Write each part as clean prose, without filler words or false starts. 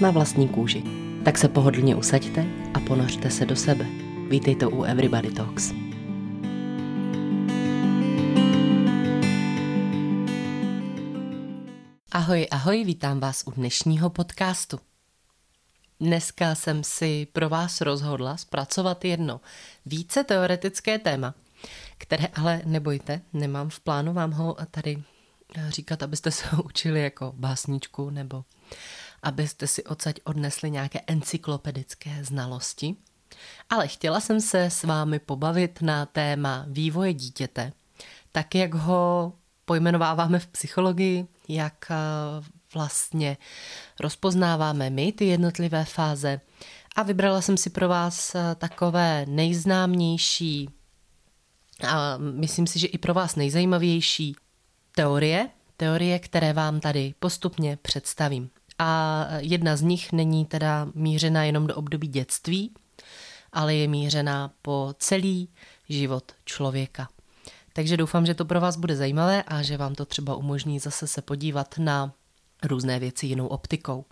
Na vlastní kůži. Tak se pohodlně usaďte a ponořte se do sebe. Vítejte u Everybody Talks. Ahoj, ahoj, vítám vás u dnešního podcastu. Dneska jsem si pro vás rozhodla zpracovat jedno více teoretické téma, které ale nebojte, nemám v plánu vám ho tady říkat, abyste se ho učili jako básničku nebo abyste si odsaď odnesli nějaké encyklopedické znalosti. Ale chtěla jsem se s vámi pobavit na téma vývoje dítěte, tak jak ho pojmenováváme v psychologii, jak vlastně rozpoznáváme my ty jednotlivé fáze. A vybrala jsem si pro vás takové nejznámější a myslím si, že i pro vás nejzajímavější teorie, které vám tady postupně představím. A jedna z nich není teda mířena jenom do období dětství, ale je mířena po celý život člověka. Takže doufám, že to pro vás bude zajímavé a že vám to třeba umožní zase se podívat na různé věci jinou optikou.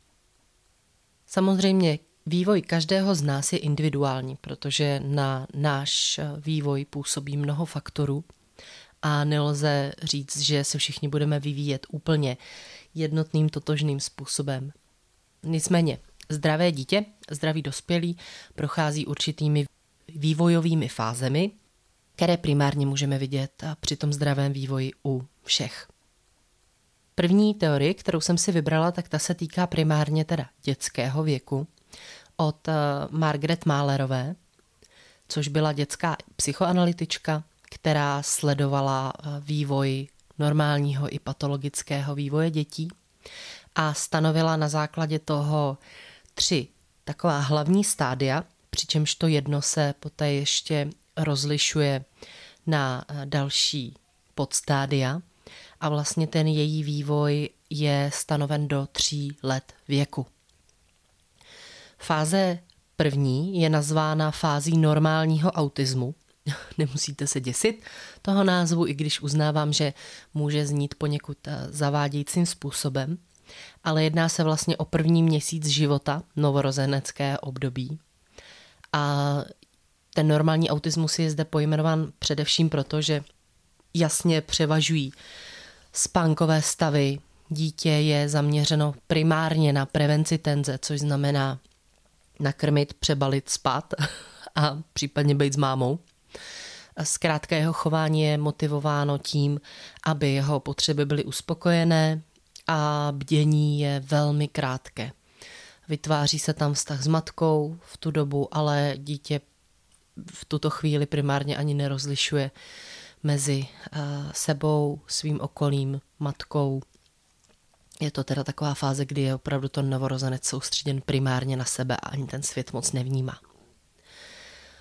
Samozřejmě vývoj každého z nás je individuální, protože na náš vývoj působí mnoho faktorů a nelze říct, že se všichni budeme vyvíjet úplně jednotným totožným způsobem. Nicméně zdravé dítě, zdravý dospělý prochází určitými vývojovými fázemi, které primárně můžeme vidět při tom zdravém vývoji u všech. První teorie, kterou jsem si vybrala, tak ta se týká primárně teda dětského věku od Margaret Mahlerové, což byla dětská psychoanalytička, která sledovala vývoj normálního i patologického vývoje dětí a stanovila na základě toho 3 taková hlavní stádia, přičemž to jedno se poté ještě rozlišuje na další podstádia a vlastně ten její vývoj je stanoven do 3 let věku. Fáze první je nazvána fází normálního autismu. Nemusíte se děsit toho názvu, i když uznávám, že může znít poněkud zavádějícím způsobem, ale jedná se vlastně o první měsíc života, novorozenecké období. A ten normální autismus je zde pojmenován především proto, že jasně převažují spánkové stavy. Dítě je zaměřeno primárně na prevenci tenze, což znamená nakrmit, přebalit, spát a případně být s mámou. Zkrátka jeho chování je motivováno tím, aby jeho potřeby byly uspokojené a bdění je velmi krátké. Vytváří se tam vztah s matkou v tu dobu, ale dítě v tuto chvíli primárně ani nerozlišuje mezi sebou, svým okolím, matkou. Je to teda taková fáze, kdy je opravdu ten novorozenec soustředěn primárně na sebe a ani ten svět moc nevnímá.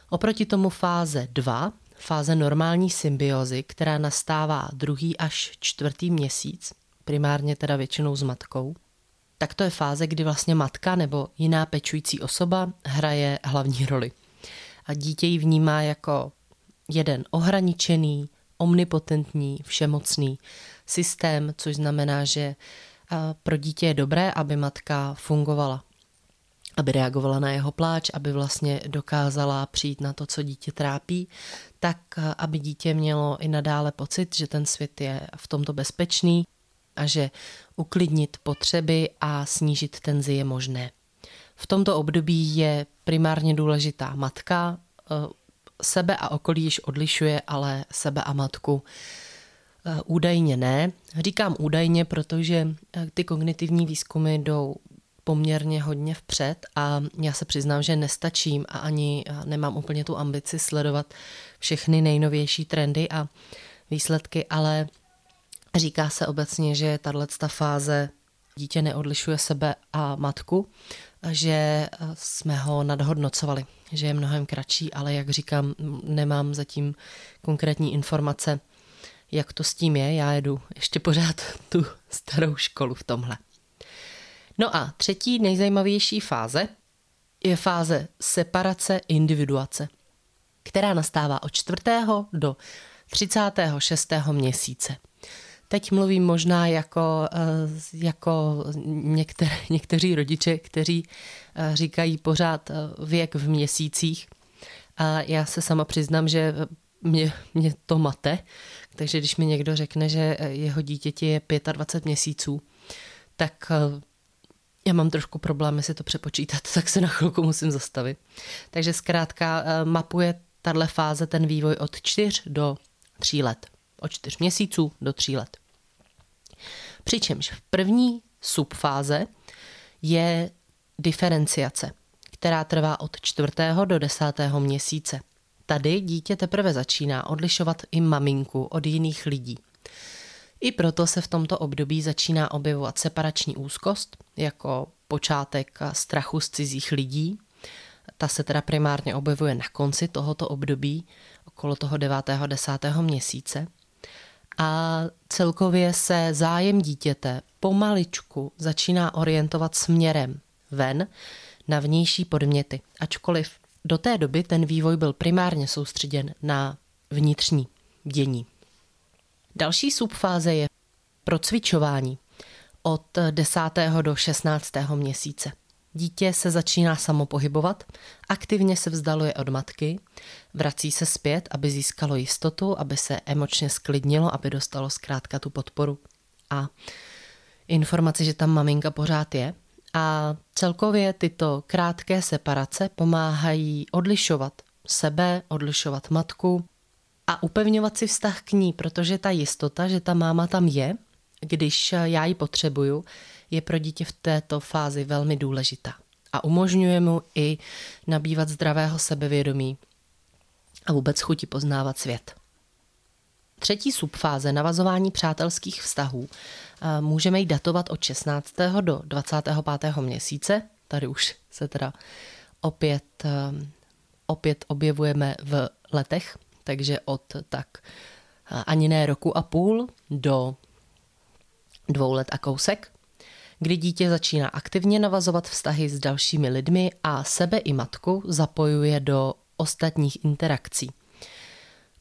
Oproti tomu fáze 2, fáze normální symbiózy, která nastává 2. až 4. měsíc, primárně teda většinou s matkou, tak to je fáze, kdy vlastně matka nebo jiná pečující osoba hraje hlavní roli. A dítě ji vnímá jako jeden ohraničený, omnipotentní, všemocný systém, což znamená, že pro dítě je dobré, aby matka fungovala, aby reagovala na jeho pláč, aby vlastně dokázala přijít na to, co dítě trápí, tak aby dítě mělo i nadále pocit, že ten svět je v tomto bezpečný a že uklidnit potřeby a snížit tenzi je možné. V tomto období je primárně důležitá matka, sebe a okolí již odlišuje, ale sebe a matku údajně ne. Říkám údajně, protože ty kognitivní výzkumy jdou poměrně hodně vpřed a já se přiznám, že nestačím a ani nemám úplně tu ambici sledovat všechny nejnovější trendy a výsledky, ale říká se obecně, že tato fáze dítě neodlišuje sebe a matku, že jsme ho nadhodnocovali, že je mnohem kratší, ale jak říkám, nemám zatím konkrétní informace, jak to s tím je, já jedu ještě pořád tu starou školu v tomhle. No a třetí nejzajímavější fáze je fáze separace, individuace, která nastává od 4. do 36. měsíce. Teď mluvím možná jako někteří rodiče, kteří říkají pořád věk v měsících. A já se sama přiznám, že mě to mate, takže když mi někdo řekne, že jeho dítěti je 25 měsíců, tak já mám trošku problém, jestli to přepočítat, tak se na chvilku musím zastavit. Takže zkrátka mapuje tahle fáze ten vývoj od 4 do 3 let. Od 4 měsíců do 3 let. Přičemž v první subfáze je diferenciace, která trvá od 4. do 10. měsíce. Tady dítě teprve začíná odlišovat i maminku od jiných lidí. I proto se v tomto období začíná objevovat separační úzkost, jako počátek strachu z cizích lidí. Ta se teda primárně objevuje na konci tohoto období, okolo toho 9. 10. měsíce. A celkově se zájem dítěte pomaličku začíná orientovat směrem ven na vnější podměty, ačkoliv do té doby ten vývoj byl primárně soustředěn na vnitřní dění. Další subfáze je procvičování od 10. do 16. měsíce. Dítě se začíná samopohybovat, aktivně se vzdaluje od matky, vrací se zpět, aby získalo jistotu, aby se emočně sklidnilo, aby dostalo zkrátka tu podporu a informaci, že tam maminka pořád je. A celkově tyto krátké separace pomáhají odlišovat sebe, odlišovat matku a upevňovat si vztah k ní, protože ta jistota, že ta máma tam je, když já ji potřebuju, je pro dítě v této fázi velmi důležitá a umožňuje mu i nabývat zdravého sebevědomí a vůbec chuti poznávat svět. Třetí subfáze navazování přátelských vztahů můžeme ji datovat od 16. do 25. měsíce. Tady už se teda opět objevujeme v letech, takže od tak ani ne roku a půl do 2 let a kousek, kdy dítě začíná aktivně navazovat vztahy s dalšími lidmi a sebe i matku zapojuje do ostatních interakcí.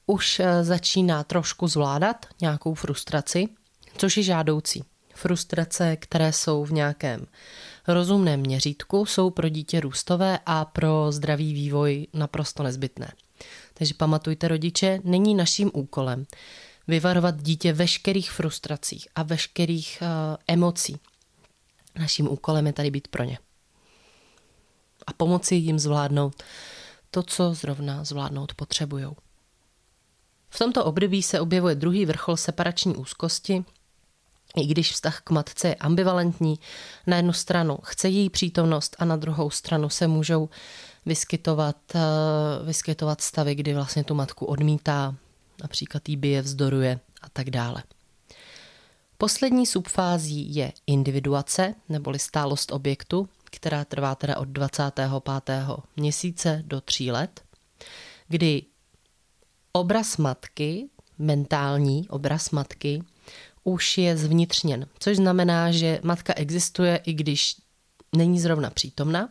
Už začíná trošku zvládat nějakou frustraci, což je žádoucí. Frustrace, které jsou v nějakém rozumném měřítku, jsou pro dítě růstové a pro zdravý vývoj naprosto nezbytné. Takže pamatujte, rodiče, není naším úkolem vyvarovat dítě veškerých frustracích a veškerých emocí. Naším úkolem je tady být pro ně. A pomoci jim zvládnout to, co zrovna zvládnout potřebujou. V tomto období se objevuje druhý vrchol separační úzkosti, i když vztah k matce je ambivalentní. Na jednu stranu chce její přítomnost a na druhou stranu se můžou vyskytovat stavy, kdy vlastně tu matku odmítá, například jí bije, vzdoruje a tak dále. Poslední subfází je individuace, neboli stálost objektu, která trvá teda od 25. měsíce do 3 let, kdy obraz matky, mentální obraz matky, už je zvnitřněn, což znamená, že matka existuje, i když není zrovna přítomna,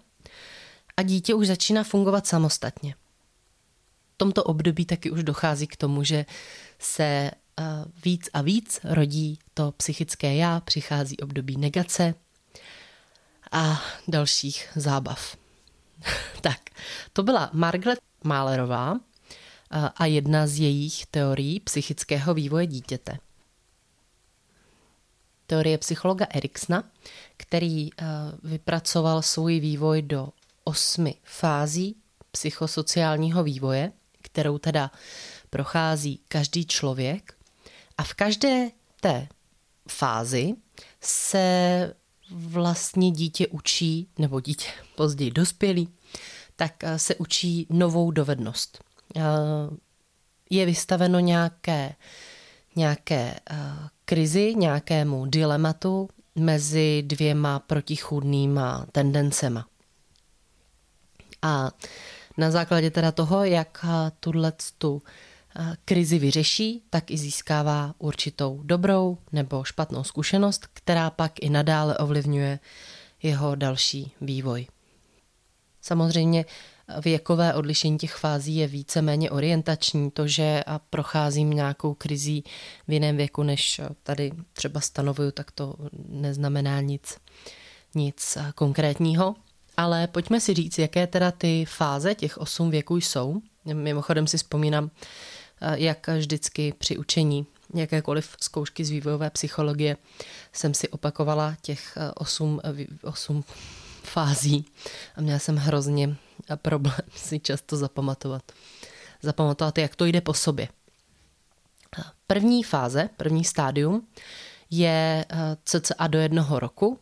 a dítě už začíná fungovat samostatně. V tomto období taky už dochází k tomu, že se víc a víc rodí to psychické já, přichází období negace a dalších zábav. Tak, to byla Margaret Mahlerová a jedna z jejich teorií psychického vývoje dítěte. Teorie psychologa Eriksona, který vypracoval svůj vývoj do 8 fází psychosociálního vývoje, kterou teda prochází každý člověk, a v každé té fázi se vlastně dítě učí, nebo dítě později dospělý, tak se učí novou dovednost. Je vystaveno nějaké krizi, nějakému dilematu mezi dvěma protichůdnýma tendencema. A na základě teda toho, jak tu krizi vyřeší, tak i získává určitou dobrou nebo špatnou zkušenost, která pak i nadále ovlivňuje jeho další vývoj. Samozřejmě věkové odlišení těch fází je víceméně orientační, to, že procházím nějakou krizí v jiném věku, než tady třeba stanovuju, tak to neznamená nic konkrétního. Ale pojďme si říct, jaké teda ty fáze těch 8 věků jsou. Mimochodem si vzpomínám, jak vždycky při učení jakékoliv zkoušky z vývojové psychologie jsem si opakovala těch 8 fází a měla jsem hrozně problém si často zapamatovat, jak to jde po sobě. První fáze, první stádium je cca do 1 roku.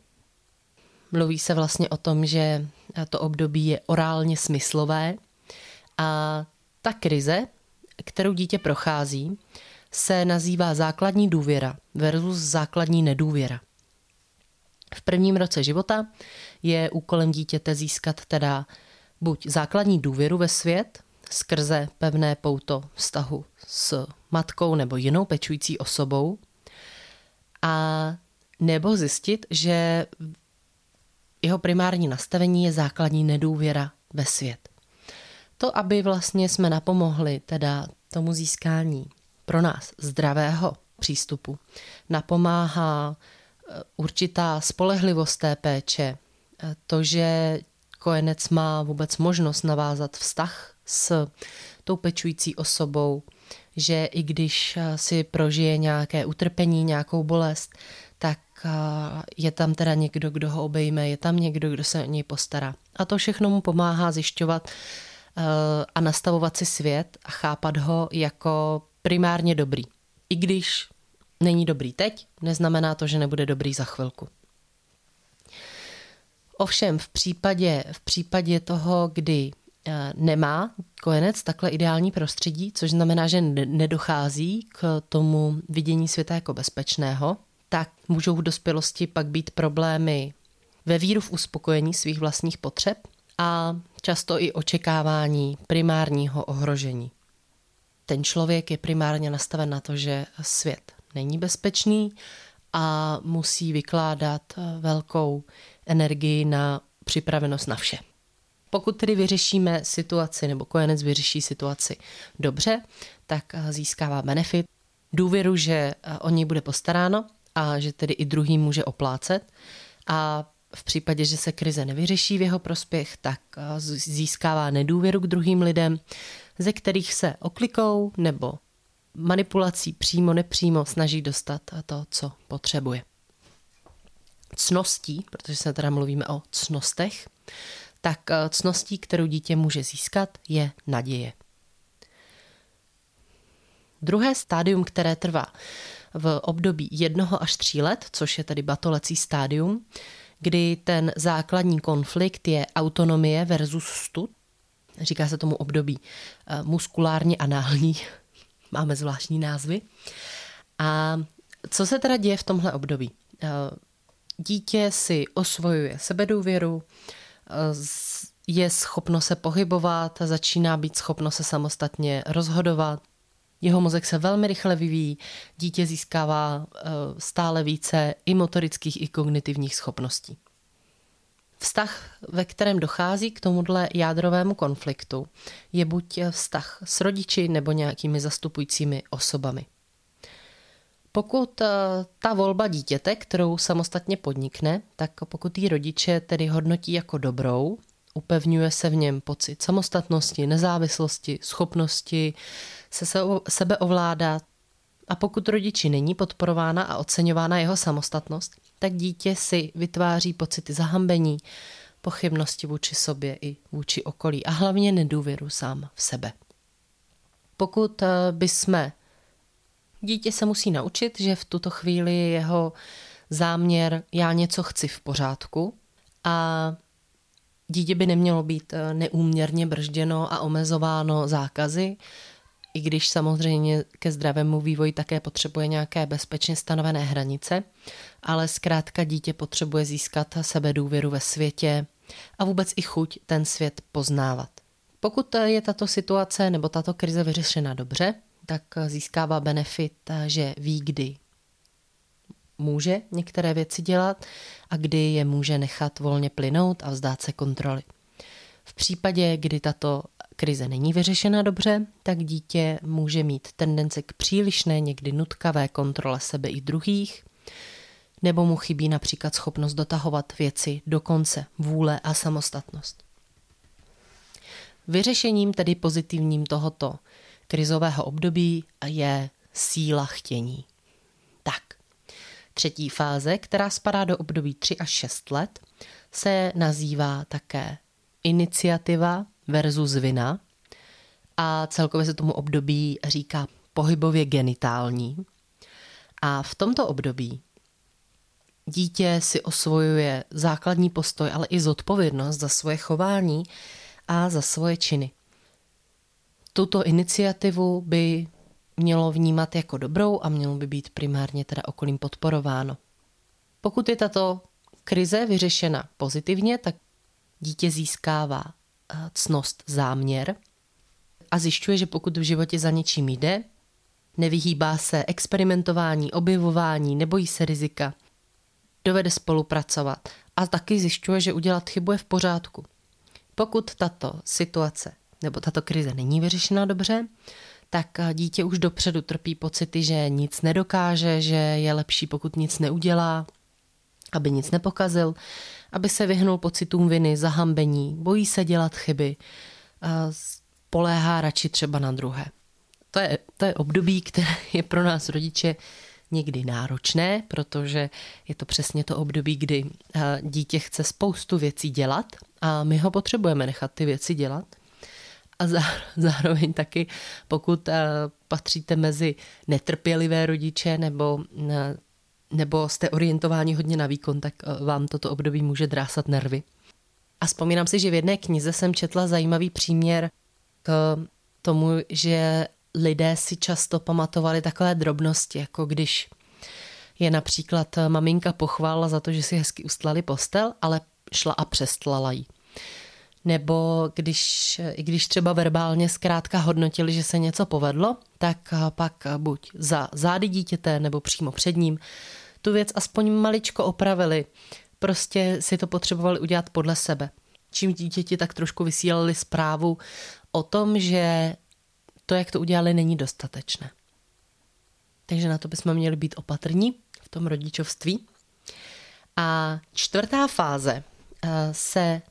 Mluví se vlastně o tom, že to období je orálně smyslové a ta krize, kterou dítě prochází, se nazývá základní důvěra versus základní nedůvěra. V prvním roce života je úkolem dítěte získat teda buď základní důvěru ve svět skrze pevné pouto vztahu s matkou nebo jinou pečující osobou, a nebo zjistit, že jeho primární nastavení je základní nedůvěra ve svět. To, aby vlastně jsme napomohli teda tomu získání pro nás zdravého přístupu, napomáhá určitá spolehlivost té péče, to, že kojenec má vůbec možnost navázat vztah s tou pečující osobou, že i když si prožije nějaké utrpení, nějakou bolest, tak je tam teda někdo, kdo ho obejme, je tam někdo, kdo se o něj postará. A to všechno mu pomáhá zjišťovat a nastavovat si svět a chápat ho jako primárně dobrý. I když není dobrý teď, neznamená to, že nebude dobrý za chvilku. Ovšem v případě toho, kdy nemá kojenec takhle ideální prostředí, což znamená, že nedochází k tomu vidění světa jako bezpečného, tak můžou v dospělosti pak být problémy ve víru v uspokojení svých vlastních potřeb a často i očekávání primárního ohrožení. Ten člověk je primárně nastaven na to, že svět není bezpečný a musí vykládat velkou energii na připravenost na vše. Pokud tedy vyřešíme situaci, nebo kojenec vyřeší situaci dobře, tak získává benefit, důvěru, že o něj bude postaráno a že tedy i druhý může oplácet, a v případě, že se krize nevyřeší v jeho prospěch, tak získává nedůvěru k druhým lidem, ze kterých se oklikou nebo manipulací přímo, nepřímo snaží dostat to, co potřebuje. Cností, protože se teda mluvíme o cnostech, tak cností, kterou dítě může získat, je naděje. Druhé stádium, které trvá v období 1 až 3 let, což je tedy batolecí stádium, kdy ten základní konflikt je autonomie versus stud. Říká se tomu období muskulárně anální. Máme zvláštní názvy. A co se teda děje v tomhle období? Dítě si osvojuje sebedůvěru, je schopno se pohybovat, začíná být schopno se samostatně rozhodovat. Jeho mozek se velmi rychle vyvíjí, dítě získává stále více i motorických, i kognitivních schopností. Vztah, ve kterém dochází k tomuhle jádrovému konfliktu, je buď vztah s rodiči nebo nějakými zastupujícími osobami. Pokud ta volba dítěte, kterou samostatně podnikne, tak pokud ji rodiče tedy hodnotí jako dobrou, upevňuje se v něm pocit samostatnosti, nezávislosti, schopnosti sebe ovládat. A pokud rodiči není podporována a oceňována jeho samostatnost, tak dítě si vytváří pocity zahambení, pochybnosti vůči sobě i vůči okolí a hlavně nedůvěru sám v sebe. Dítě se musí naučit, že v tuto chvíli je jeho záměr já něco chci v pořádku a dítě by nemělo být neúměrně bržděno a omezováno zákazy i když samozřejmě ke zdravému vývoji také potřebuje nějaké bezpečně stanovené hranice, ale zkrátka dítě potřebuje získat sebedůvěru ve světě a vůbec i chuť ten svět poznávat. Pokud je tato situace nebo tato krize vyřešena dobře, tak získává benefit, že ví, kdy může některé věci dělat a kdy je může nechat volně plynout a vzdát se kontroly. V případě, kdy tato krize není vyřešena dobře, tak dítě může mít tendence k přílišné, někdy nutkavé kontrole sebe i druhých, nebo mu chybí například schopnost dotahovat věci do konce, vůle a samostatnost. Vyřešením, tedy pozitivním tohoto krizového období, je síla chtění. Tak, třetí fáze, která spadá do období 3 až 6 let, se nazývá také iniciativa versus vina a celkově se tomu období říká pohybově genitální. A v tomto období dítě si osvojuje základní postoj, ale i zodpovědnost za svoje chování a za svoje činy. Tuto iniciativu by mělo vnímat jako dobrou a mělo by být primárně teda okolím podporováno. Pokud je tato krize vyřešena pozitivně, tak dítě získává ctnost záměr a zjišťuje, že pokud v životě za něčím jde, nevyhýbá se experimentování, objevování, nebojí se rizika, dovede spolupracovat a taky zjišťuje, že udělat chybu je v pořádku. Pokud tato situace nebo tato krize není vyřešena dobře, tak dítě už dopředu trpí pocity, že nic nedokáže, že je lepší, pokud nic neudělá, aby nic nepokazil, aby se vyhnul pocitům viny, zahambení, bojí se dělat chyby, spoléhá radši třeba na druhé. To je období, které je pro nás rodiče někdy náročné, protože je to přesně to období, kdy dítě chce spoustu věcí dělat a my ho potřebujeme nechat ty věci dělat. A zároveň taky, pokud patříte mezi netrpělivé rodiče nebo jste orientováni hodně na výkon, tak vám toto období může drásat nervy. A vzpomínám si, že v jedné knize jsem četla zajímavý příměr k tomu, že lidé si často pamatovali takové drobnosti, jako když je například maminka pochválila za to, že si hezky ustlali postel, ale šla a přestlala ji. Nebo i když třeba verbálně zkrátka hodnotili, že se něco povedlo, tak pak buď za zády dítěte nebo přímo před ním tu věc aspoň maličko opravili. Prostě si to potřebovali udělat podle sebe. Čím dítěti tak trošku vysílali zprávu o tom, že to, jak to udělali, není dostatečné. Takže na to bychom měli být opatrní v tom rodičovství. A čtvrtá fáze se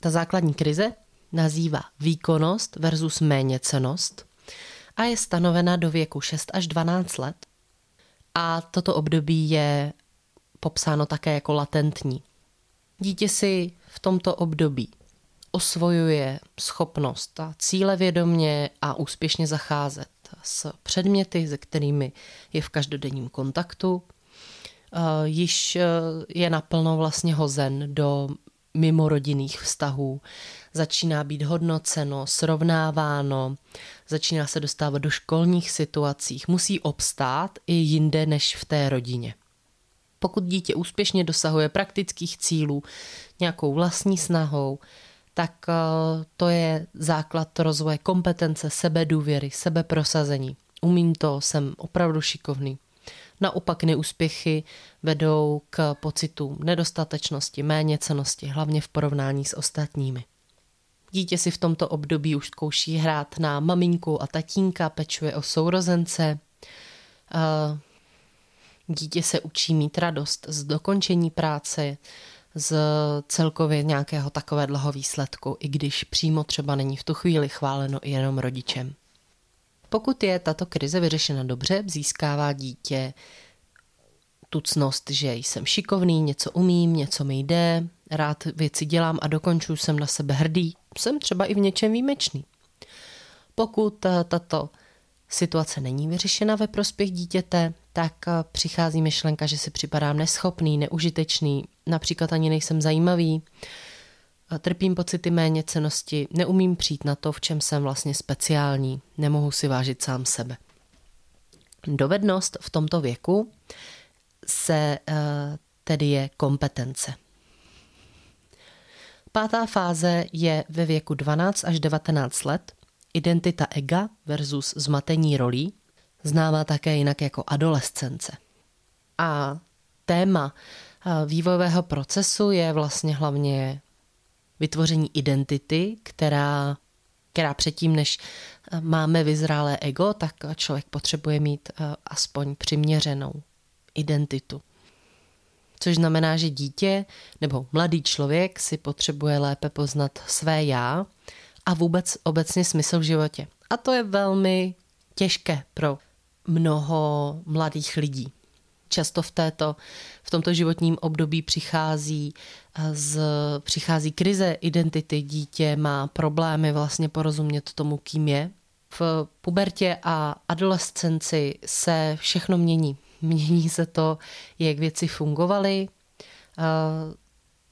ta základní krize nazývá výkonnost versus méněcennost a je stanovena do věku 6 až 12 let. A toto období je popsáno také jako latentní. Dítě si v tomto období osvojuje schopnost cílevědomě a úspěšně zacházet s předměty, se kterými je v každodenním kontaktu. Již je naplno vlastně hozen do mimo rodinných vztahů, začíná být hodnoceno, srovnáváno, začíná se dostávat do školních situací, musí obstát i jinde než v té rodině. Pokud dítě úspěšně dosahuje praktických cílů nějakou vlastní snahou, tak to je základ rozvoje kompetence, sebedůvěry, sebeprosazení. Umím to, jsem opravdu šikovný. Naopak neúspěchy vedou k pocitu nedostatečnosti, méněcennosti, hlavně v porovnání s ostatními. Dítě si v tomto období už zkouší hrát na maminku a tatínka, pečuje o sourozence. Dítě se učí mít radost z dokončení práce, z celkově nějakého takového výsledku, i když přímo třeba není v tu chvíli chváleno jenom rodičem. Pokud je tato krize vyřešena dobře, získává dítě tu ctnost, že jsem šikovný, něco umím, něco mi jde, rád věci dělám a dokončuji, jsem na sebe hrdý, jsem třeba i v něčem výjimečný. Pokud tato situace není vyřešena ve prospěch dítěte, tak přichází myšlenka, že si připadám neschopný, neužitečný, například ani nejsem zajímavý, Trpím pocity méněcenosti, neumím přijít na to, v čem jsem vlastně speciální, nemohu si vážit sám sebe. Dovednost v tomto věku se tedy je kompetence. Pátá fáze je ve věku 12 až 19 let, identita ega versus zmatení rolí, známá také jinak jako adolescence. A téma vývojového procesu je vlastně hlavně vytvoření identity, která předtím, než máme vyzrálé ego, tak člověk potřebuje mít aspoň přiměřenou identitu. Což znamená, že dítě nebo mladý člověk si potřebuje lépe poznat své já a vůbec obecně smysl v životě. A to je velmi těžké pro mnoho mladých lidí. Často v tomto životním období přichází krize identity, dítě má problémy vlastně porozumět tomu, kým je. V pubertě a adolescenci se všechno mění. Mění se to, jak věci fungovaly.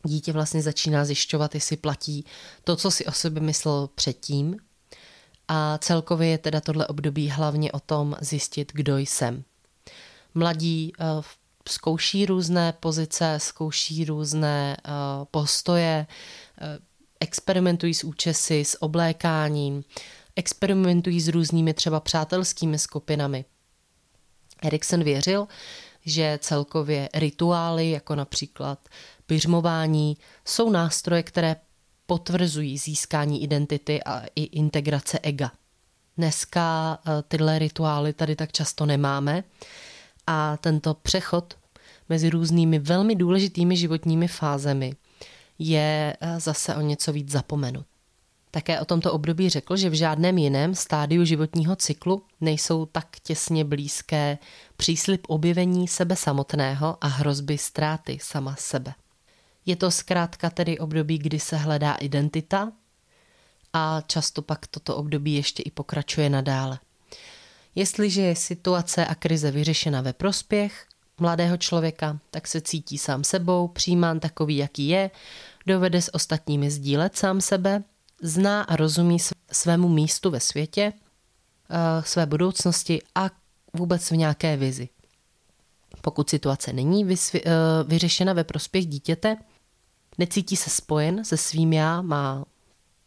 Dítě vlastně začíná zjišťovat, jestli platí to, co si o sobě myslel předtím. A celkově je teda tohle období hlavně o tom zjistit, kdo jsem. Mladí zkouší různé pozice, zkouší různé postoje, experimentují s účesy, s oblékáním, experimentují s různými třeba přátelskými skupinami. Erikson věřil, že celkově rituály, jako například pyřmování, jsou nástroje, které potvrzují získání identity a i integrace ega. Dneska tyhle rituály tady tak často nemáme a tento přechod mezi různými velmi důležitými životními fázemi je zase o něco víc zapomenut. Také o tomto období řekl, že v žádném jiném stádiu životního cyklu nejsou tak těsně blízké příslib objevení sebe samotného a hrozby ztráty sama sebe. Je to zkrátka tedy období, kdy se hledá identita a často pak toto období ještě i pokračuje nadále. Jestliže je situace a krize vyřešena ve prospěch mladého člověka, tak se cítí sám sebou, přijímán takový, jaký je, dovede s ostatními sdílet sám sebe, zná a rozumí svému místu ve světě, své budoucnosti a vůbec v nějaké vizi. Pokud situace není vyřešena ve prospěch dítěte, necítí se spojen se svým já, má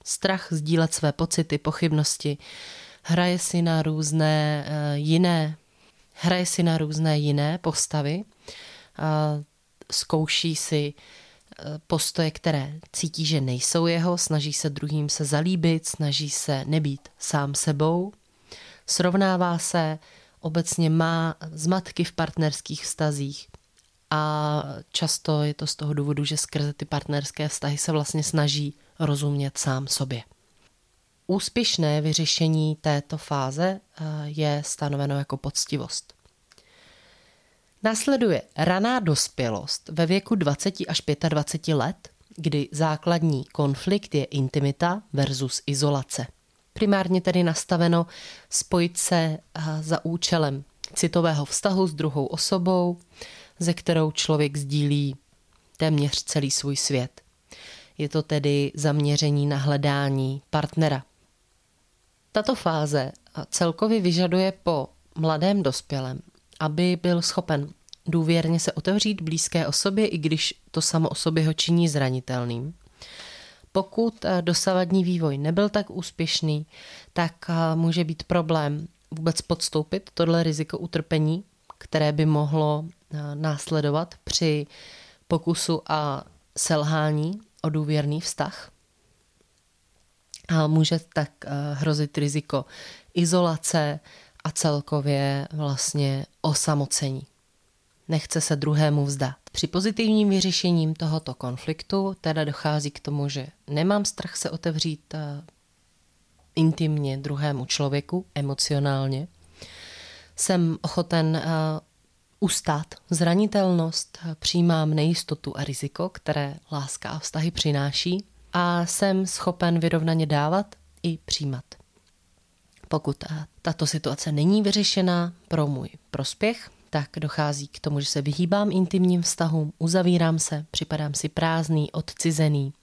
strach sdílet své pocity, pochybnosti, hraje si na různé jiné postavy, zkouší si postoje, které cítí, že nejsou jeho, snaží se druhým se zalíbit, snaží se nebýt sám sebou, srovnává se, obecně má zmatky v partnerských vztazích a často je to z toho důvodu, že skrze ty partnerské vztahy se vlastně snaží rozumět sám sobě. Úspěšné vyřešení této fáze je stanoveno jako poctivost. Následuje raná dospělost ve věku 20 až 25 let, kdy základní konflikt je intimita versus izolace. Primárně tedy nastaveno spojit se za účelem citového vztahu s druhou osobou, ze kterou člověk sdílí téměř celý svůj svět. Je to tedy zaměření na hledání partnera. Tato fáze celkově vyžaduje po mladém dospělém, aby byl schopen důvěrně se otevřít blízké osobě, i když to samo o sobě ho činí zranitelným. Pokud dosavadní vývoj nebyl tak úspěšný, tak může být problém vůbec podstoupit tohle riziko utrpení, které by mohlo následovat při pokusu a selhání o důvěrný vztah. A může tak hrozit riziko izolace a celkově vlastně osamocení. Nechce se druhému vzdát. Při pozitivním vyřešení tohoto konfliktu teda dochází k tomu, že nemám strach se otevřít intimně druhému člověku, emocionálně. Jsem ochoten ustát zranitelnost, přijímám nejistotu a riziko, které láska a vztahy přináší a jsem schopen vyrovnaně dávat i přijímat. Pokud tato situace není vyřešena pro můj prospěch, tak dochází k tomu, že se vyhýbám intimním vztahům, uzavírám se, připadám si prázdný, odcizený,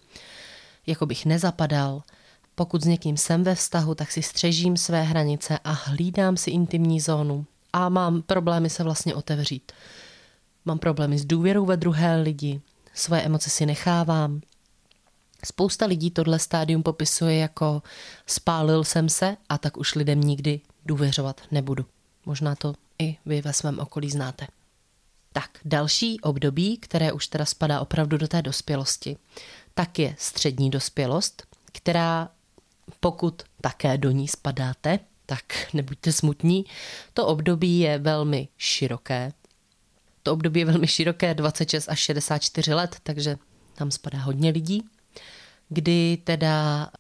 jako bych nezapadal. Pokud s někým jsem ve vztahu, tak si střežím své hranice a hlídám si intimní zónu. A mám problémy se vlastně otevřít. Mám problémy s důvěrou ve druhé lidi, svoje emoce si nechávám. Spousta lidí tohle stádium popisuje jako spálil jsem se a tak už lidem nikdy důvěřovat nebudu. Možná to i vy ve svém okolí znáte. Tak, další období, které už teda spadá opravdu do té dospělosti, tak je střední dospělost, která, pokud také do ní spadáte, tak nebuďte smutní, to období je velmi široké. 26 až 64 let, takže tam spadá hodně lidí, kdy teda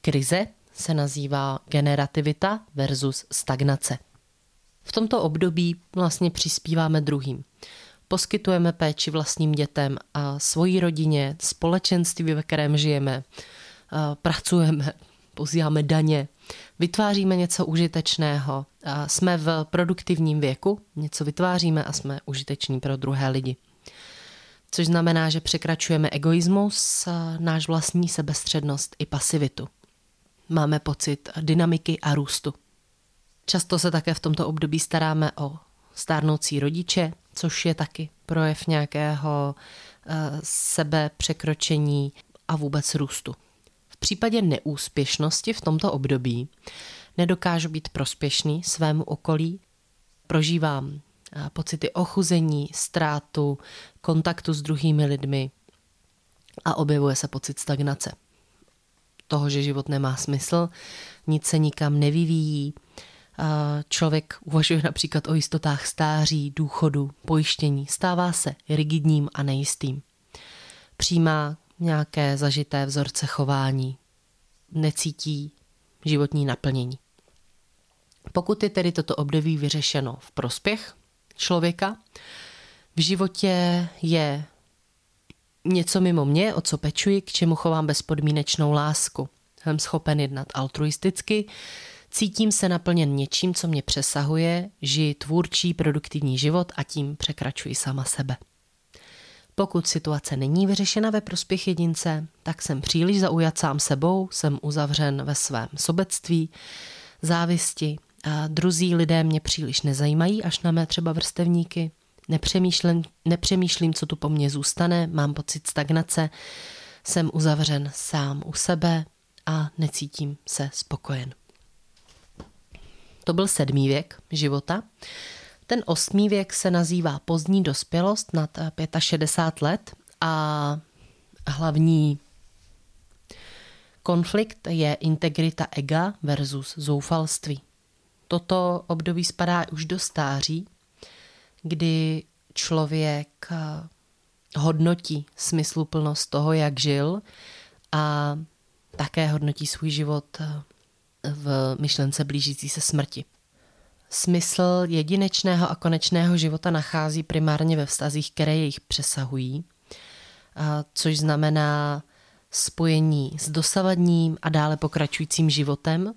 krize se nazývá generativita versus stagnace. V tomto období vlastně přispíváme druhým. Poskytujeme péči vlastním dětem a svojí rodině, společenství, ve kterém žijeme, pracujeme, posíláme daně, vytváříme něco užitečného, a jsme v produktivním věku, něco vytváříme a jsme užiteční pro druhé lidi. Což znamená, že překračujeme egoismus, náš vlastní sebestřednost i pasivitu. Máme pocit dynamiky a růstu. Často se také v tomto období staráme o stárnoucí rodiče, což je taky projev nějakého sebepřekročení a vůbec růstu. V případě neúspěšnosti v tomto období nedokážu být prospěšný svému okolí, prožívám pocity ochuzení, ztrátu, kontaktu s druhými lidmi a objevuje se pocit stagnace. Toho, že život nemá smysl, nic se nikam nevyvíjí, člověk uvažuje například o jistotách stáří, důchodu, pojištění, stává se rigidním a nejistým. Přijímá nějaké zažité vzorce chování, necítí životní naplnění. Pokud je tedy toto období vyřešeno v prospěch člověka, v životě je něco mimo mě, o co pečuji, k čemu chovám bezpodmínečnou lásku. Jsem schopen jednat altruisticky, cítím se naplněn něčím, co mě přesahuje, žiji tvůrčí, produktivní život a tím překračuji sama sebe. Pokud situace není vyřešena ve prospěch jedince, tak jsem příliš zaujat sám sebou, jsem uzavřen ve svém sobectví, závisti, a druzí lidé mě příliš nezajímají, až na mé třeba vrstevníky, nepřemýšlím, co tu po mně zůstane, mám pocit stagnace, jsem uzavřen sám u sebe a necítím se spokojen. To byl 7. věk života. Ten 8. věk se nazývá pozdní dospělost nad 65 let a hlavní konflikt je integrita ega versus zoufalství. Toto období spadá už do stáří, kdy člověk hodnotí smysluplnost toho, jak žil a také hodnotí svůj život v myšlence blížící se smrti. Smysl jedinečného a konečného života nachází primárně ve vztazích, které jejich přesahují, což znamená spojení s dosavadním a dále pokračujícím životem,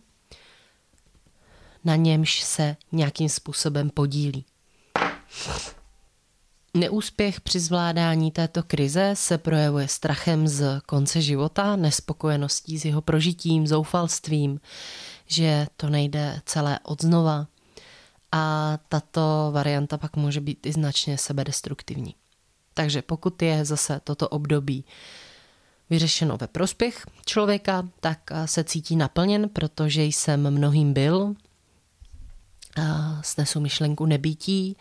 na němž se nějakým způsobem podílí. Neúspěch při zvládání této krize se projevuje strachem z konce života, nespokojeností s jeho prožitím, zoufalstvím, že to nejde celé odznova a tato varianta pak může být i značně sebedestruktivní. Takže pokud je zase toto období vyřešeno ve prospěch člověka, tak se cítí naplněn, protože jsem mnohým byl, snesu myšlenku nebýtí,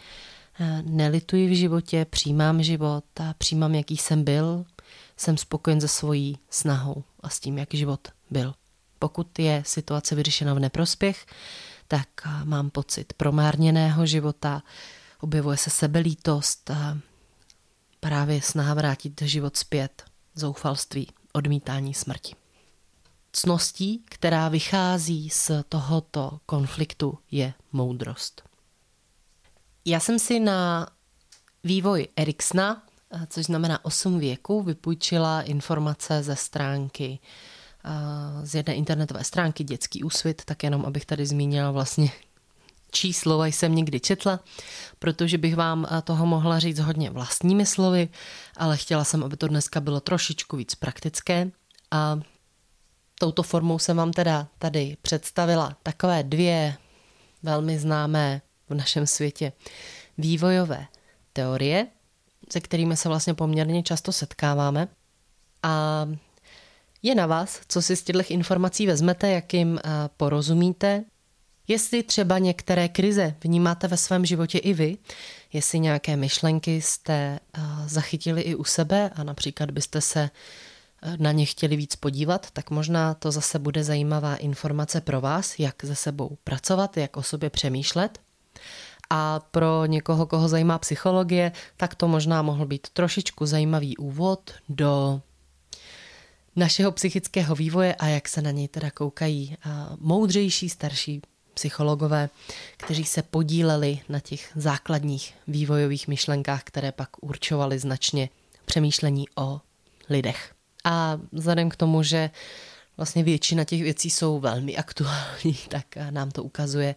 nelituji v životě, přijímám život a přijímám, jaký jsem byl, jsem spokojen se svojí snahou a s tím, jak život byl. Pokud je situace vyřešena v neprospěch, tak mám pocit promárněného života, objevuje se sebelítost, právě snaha vrátit život zpět, zoufalství, odmítání smrti. Cností, která vychází z tohoto konfliktu, je moudrost. Já jsem si na vývoj Eriksona, což znamená 8 věků, vypůjčila informace ze stránky, z jedné internetové stránky Dětský úsvit, tak jenom abych tady zmínila vlastně čí slova jsem někdy četla, protože bych vám toho mohla říct hodně vlastními slovy, ale chtěla jsem, aby to dneska bylo trošičku víc praktické a Touto formou jsem vám teda tady představila takové dvě velmi známé v našem světě vývojové teorie, se kterými se vlastně poměrně často setkáváme. A je na vás, co si z těchto informací vezmete, jak jim porozumíte. Jestli třeba některé krize vnímáte ve svém životě i vy, jestli nějaké myšlenky jste zachytili i u sebe a například byste se na ně chtěli víc podívat, tak možná to zase bude zajímavá informace pro vás, jak se sebou pracovat, jak o sobě přemýšlet. A pro někoho, koho zajímá psychologie, tak to možná mohl být trošičku zajímavý úvod do našeho psychického vývoje a jak se na něj teda koukají moudřejší, starší psychologové, kteří se podíleli na těch základních vývojových myšlenkách, které pak určovaly značně přemýšlení o lidech. A vzhledem k tomu, že vlastně většina těch věcí jsou velmi aktuální, tak nám to ukazuje,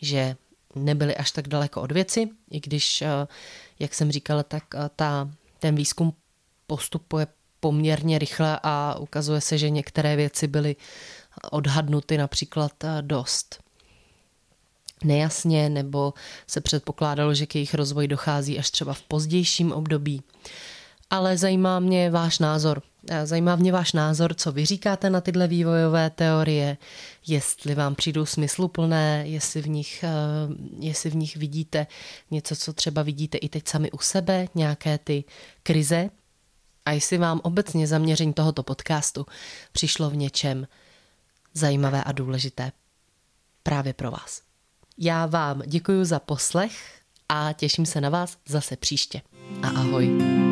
že nebyly až tak daleko od věci, i když, jak jsem říkala, tak ten výzkum postupuje poměrně rychle a ukazuje se, že některé věci byly odhadnuty například dost nejasně, nebo se předpokládalo, že k jejich rozvoji dochází až třeba v pozdějším období. Ale zajímá mě váš názor. Co vy říkáte na tyhle vývojové teorie, jestli vám přijdou smysluplné, jestli v nich vidíte něco, co třeba vidíte i teď sami u sebe, nějaké ty krize. A jestli vám obecně zaměření tohoto podcastu přišlo v něčem zajímavé a důležité právě pro vás. Já vám děkuji za poslech a těším se na vás zase příště. A ahoj.